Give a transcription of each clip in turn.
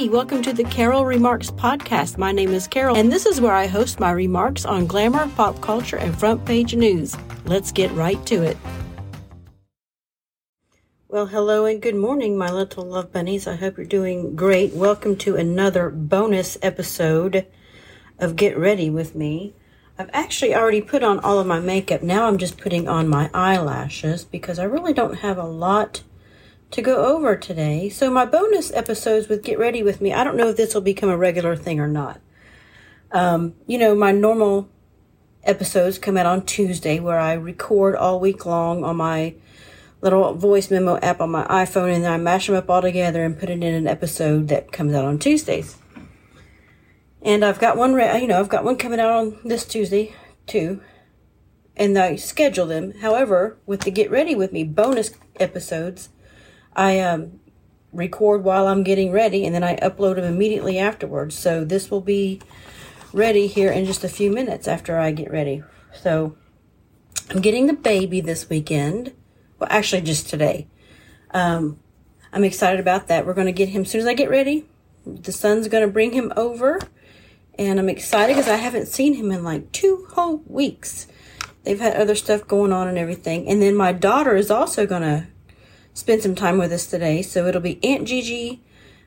Hey, welcome to the Carol Remarks Podcast. My name is Carol, and this is where I host my remarks on glamour, pop culture, and front page news. Let's get right to it. Well, hello and good morning, my little love bunnies. I hope you're doing great. Welcome to another bonus episode of Get Ready With Me. I've actually already put on all of my makeup. Now I'm just putting on my eyelashes because I really don't have a lot to go over today. So my bonus episodes with Get Ready With Me, I don't know if this will become a regular thing or not. My normal episodes come out on Tuesday, where I record all week long on my little voice memo app on my iPhone, and then I mash them up all together and put it in an episode that comes out on Tuesdays. And I've got one, I've got one coming out on this Tuesday too, and I schedule them. However, with the Get Ready With Me bonus episodes, I record while I'm getting ready, and then I upload them immediately afterwards. So this will be ready here in just a few minutes after I get ready. So I'm getting the baby this weekend. Well, actually just today. I'm excited about that. We're going to get him as soon as I get ready. The son's going to bring him over, and I'm excited because I haven't seen him in like 2 whole weeks. They've had other stuff going on and everything. And then my daughter is also going to spend some time with us today. So it'll be Aunt Gigi,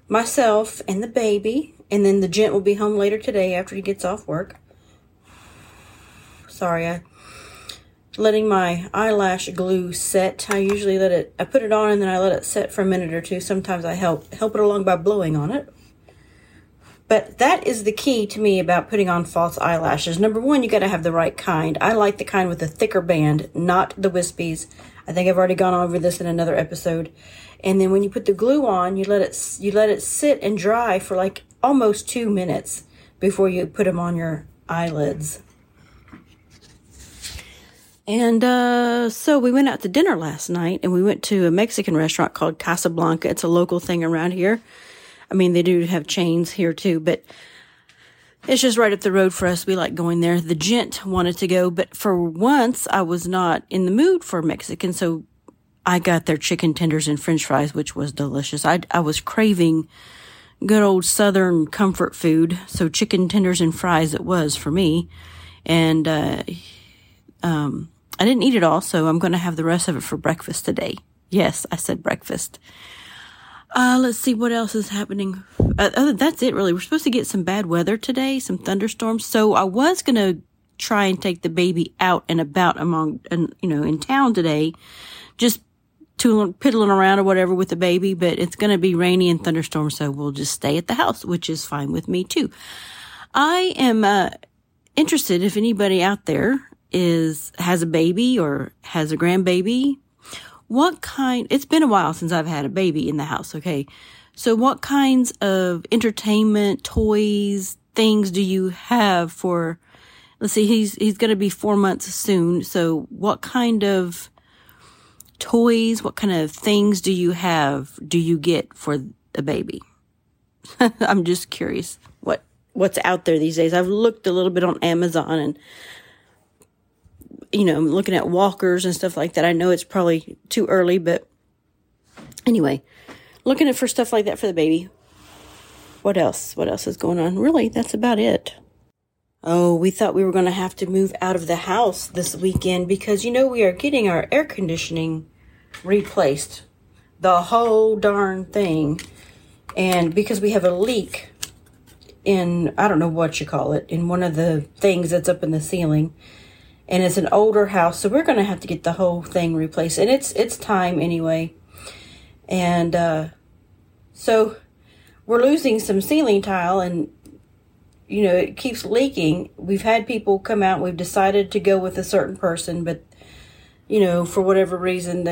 myself, and the baby. And then the gent will be home later today after he gets off work. Sorry, I'm letting my eyelash glue set. I usually I put it on and then I let it set for a minute or two. Sometimes I help it along by blowing on it. But that is the key to me about putting on false eyelashes. Number one, you got to have the right kind. I like the kind with a thicker band, not the wispies. I think I've already gone over this in another episode. And then when you put the glue on, you let it sit and dry for like almost 2 minutes before you put them on your eyelids. And so we went out to dinner last night, and we went to a Mexican restaurant called Casablanca. It's a local thing around here. I mean, they do have chains here too, but it's just right up the road for us. We like going there. The gent wanted to go, but for once I was not in the mood for Mexican, so I got their chicken tenders and french fries, which was delicious. I was craving good old Southern comfort food, so chicken tenders and fries it was for me. And I didn't eat it all, so I'm going to have the rest of it for breakfast today. Yes, I said breakfast. Let's see what else is happening. That's it, really. We're supposed to get some bad weather today, some thunderstorms. So I was going to try and take the baby out and about in town today, just piddling around or whatever with the baby. But it's going to be rainy and thunderstorms, so we'll just stay at the house, which is fine with me too. I am interested if anybody out there has a baby or has a grandbaby. It's been a while since I've had a baby in the house, okay? So what kinds of entertainment, toys, things do you have for, let's see, he's going to be 4 months soon. So what kind of toys, what kind of things do you get for a baby? I'm just curious what's out there these days. I've looked a little bit on Amazon and I'm looking at walkers and stuff like that. I know it's probably too early, but anyway, looking for stuff like that for the baby. What else is going on? Really, that's about it. Oh, we thought we were going to have to move out of the house this weekend because, we are getting our air conditioning replaced. The whole darn thing. And because we have a leak in, I don't know what you call it, in one of the things that's up in the ceiling. And it's an older house, so we're going to have to get the whole thing replaced. And it's time anyway. And so we're losing some ceiling tile, and, it keeps leaking. We've had people come out. We've decided to go with a certain person, but, for whatever reason,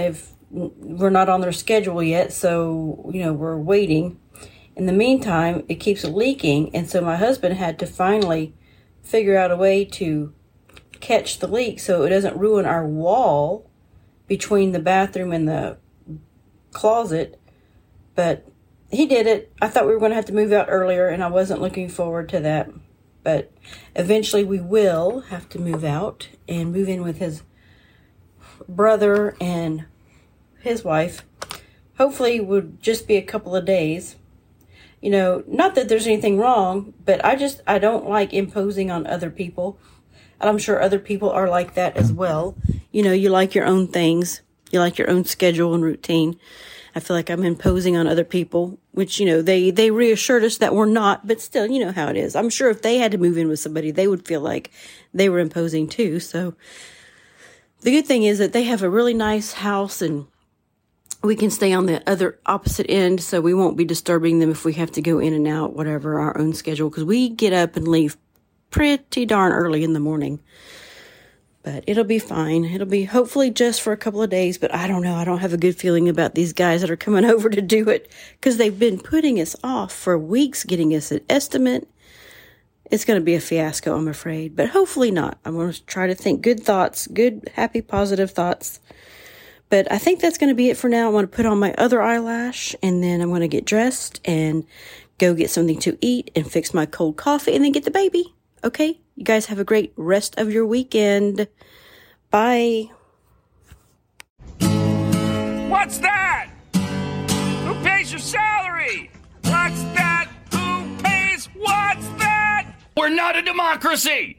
we're not on their schedule yet. So, we're waiting. In the meantime, it keeps leaking. And so my husband had to finally figure out a way to catch the leak so it doesn't ruin our wall between the bathroom and the closet. But he did it. I thought we were going to have to move out earlier, and I wasn't looking forward to that. But eventually we will have to move out and move in with his brother and his wife. Hopefully it would just be a couple of days. you know, not that there's anything wrong, but I don't like imposing on other people. And I'm sure other people are like that as well. You know, you like your own things. You like your own schedule and routine. I feel like I'm imposing on other people, which, you know, they reassured us that we're not, but still, you know how it is. I'm sure if they had to move in with somebody, they would feel like they were imposing too. So the good thing is that they have a really nice house and we can stay on the other opposite end. So we won't be disturbing them if we have to go in and out, whatever our own schedule, because we get up and leave pretty darn early in the morning. But it'll be fine. It'll be hopefully just for a couple of days. But I don't know. I don't have a good feeling about these guys that are coming over to do it because they've been putting us off for weeks, getting us an estimate. It's going to be a fiasco, I'm afraid. But hopefully not. I'm going to try to think good thoughts, good, happy, positive thoughts. But I think that's going to be it for now. I want to put on my other eyelash and then I'm going to get dressed and go get something to eat and fix my cold coffee and then get the baby. Okay, you guys have a great rest of your weekend. Bye. What's that? Who pays your salary? What's that? Who pays? What's that? We're not a democracy.